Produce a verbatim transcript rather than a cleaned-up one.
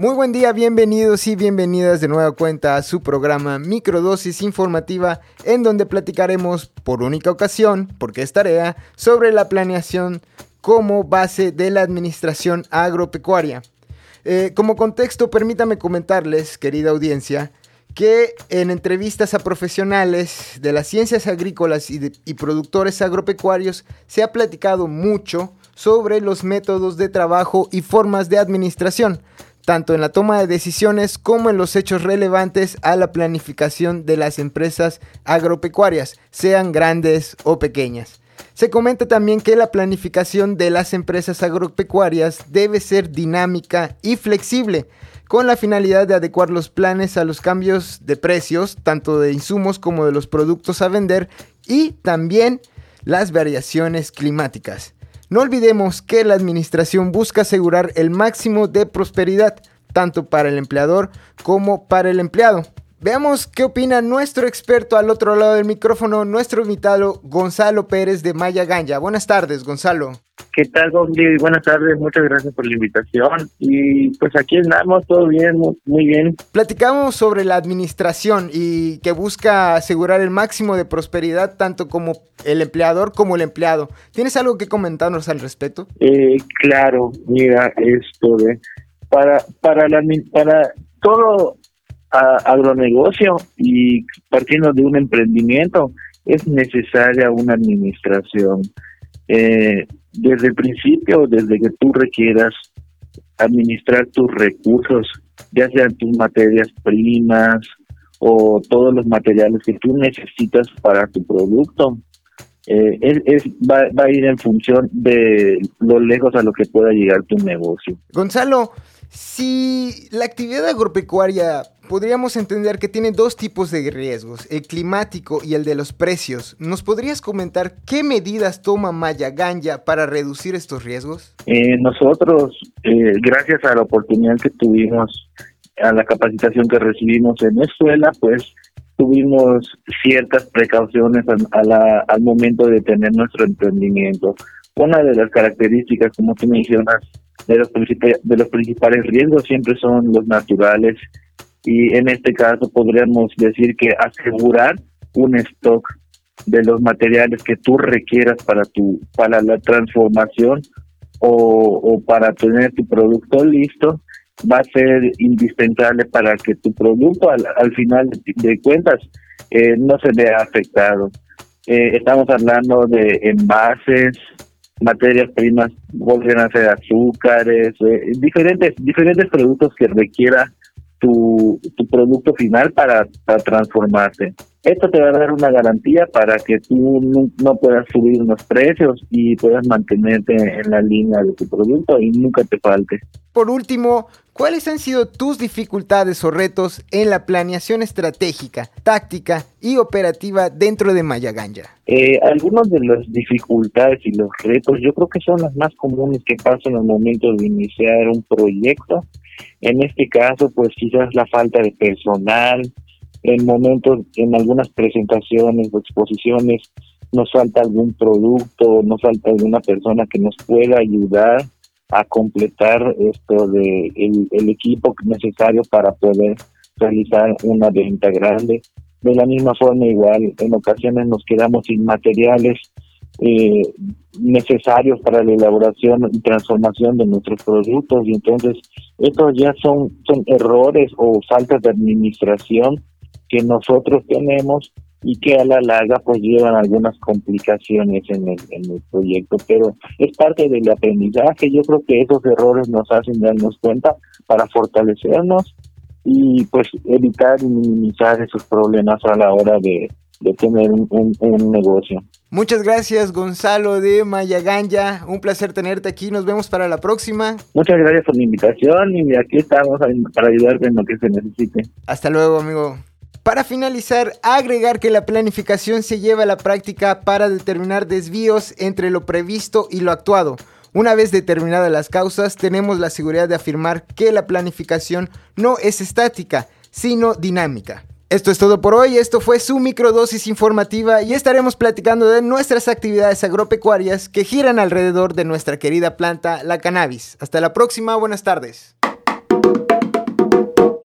Muy buen día, bienvenidos y bienvenidas de nueva cuenta a su programa Microdosis Informativa, en donde platicaremos por única ocasión, porque es tarea, sobre la planeación como base de la administración agropecuaria. Eh, como contexto, permítame comentarles, querida audiencia, que en entrevistas a profesionales de las ciencias agrícolas y, de, y productores agropecuarios se ha platicado mucho sobre los métodos de trabajo y formas de administración, tanto en la toma de decisiones como en los hechos relevantes a la planificación de las empresas agropecuarias, sean grandes o pequeñas. Se comenta también que la planificación de las empresas agropecuarias debe ser dinámica y flexible, con la finalidad de adecuar los planes a los cambios de precios, tanto de insumos como de los productos a vender, y también las variaciones climáticas. No olvidemos que la administración busca asegurar el máximo de prosperidad, tanto para el empleador como para el empleado. Veamos qué opina nuestro experto al otro lado del micrófono, nuestro invitado Gonzalo Pérez de Maya Ganya. Buenas tardes, Gonzalo. ¿Qué tal, Gondi? Buenas tardes, muchas gracias por la invitación. Y pues aquí andamos, todo bien, muy bien. Platicamos sobre la administración y que busca asegurar el máximo de prosperidad tanto como el empleador como el empleado. ¿Tienes algo que comentarnos al respecto? Eh, claro, mira, esto de... Para, para, la, para todo a, agronegocio y partiendo de un emprendimiento, es necesaria una administración. Eh... Desde el principio, desde que tú requieras administrar tus recursos, ya sean tus materias primas o todos los materiales que tú necesitas para tu producto, eh, es, es, va, va a ir en función de lo lejos a lo que pueda llegar tu negocio. Gonzalo, si la actividad agropecuaria podríamos entender que tiene dos tipos de riesgos, el climático y el de los precios. ¿Nos podrías comentar qué medidas toma Maya Ganya para reducir estos riesgos? Eh, nosotros, eh, gracias a la oportunidad que tuvimos, a la capacitación que recibimos en Venezuela, pues tuvimos ciertas precauciones a la, al momento de tener nuestro emprendimiento. Una de las características, como tú mencionas, de los, princip- de los principales riesgos siempre son los naturales, y en este caso podríamos decir que asegurar un stock de los materiales que tú requieras para tu para la transformación o, o para tener tu producto listo va a ser indispensable para que tu producto al, al final de cuentas eh, no se vea afectado. Eh, estamos hablando de envases, materias primas, volvieron a ser azúcares, eh, diferentes diferentes productos que requiera tu, tu producto final para, para transformarte. Esto te va a dar una garantía para que tú no, no puedas subir los precios y puedas mantenerte en la línea de tu producto y nunca te falte. Por último, ¿cuáles han sido tus dificultades o retos en la planeación estratégica, táctica y operativa dentro de Maya Ganya? Eh, algunas de las dificultades y los retos yo creo que son las más comunes que pasan al momento de iniciar un proyecto. En este caso, pues quizás la falta de personal, en momentos, en algunas presentaciones o exposiciones, nos falta algún producto, nos falta alguna persona que nos pueda ayudar a completar esto de el, el equipo necesario para poder realizar una venta grande. De la misma forma, igual, en ocasiones nos quedamos sin materiales eh, necesarios para la elaboración y transformación de nuestros productos, y entonces estos ya son, son errores o faltas de administración que nosotros tenemos y que a la larga pues llevan algunas complicaciones en el, en el proyecto, pero es parte del aprendizaje. Yo creo que esos errores nos hacen darnos cuenta para fortalecernos y pues evitar y minimizar esos problemas a la hora de, de tener un, un, un negocio. Muchas gracias, Gonzalo de Maya Ganya, un placer tenerte aquí, nos vemos para la próxima. Muchas gracias por la invitación y aquí estamos para ayudarte en lo que se necesite. Hasta luego, amigo. Para finalizar, agregar que la planificación se lleva a la práctica para determinar desvíos entre lo previsto y lo actuado. Una vez determinadas las causas, tenemos la seguridad de afirmar que la planificación no es estática, sino dinámica. Esto es todo por hoy, esto fue su microdosis informativa y estaremos platicando de nuestras actividades agropecuarias que giran alrededor de nuestra querida planta, la cannabis. Hasta la próxima, buenas tardes.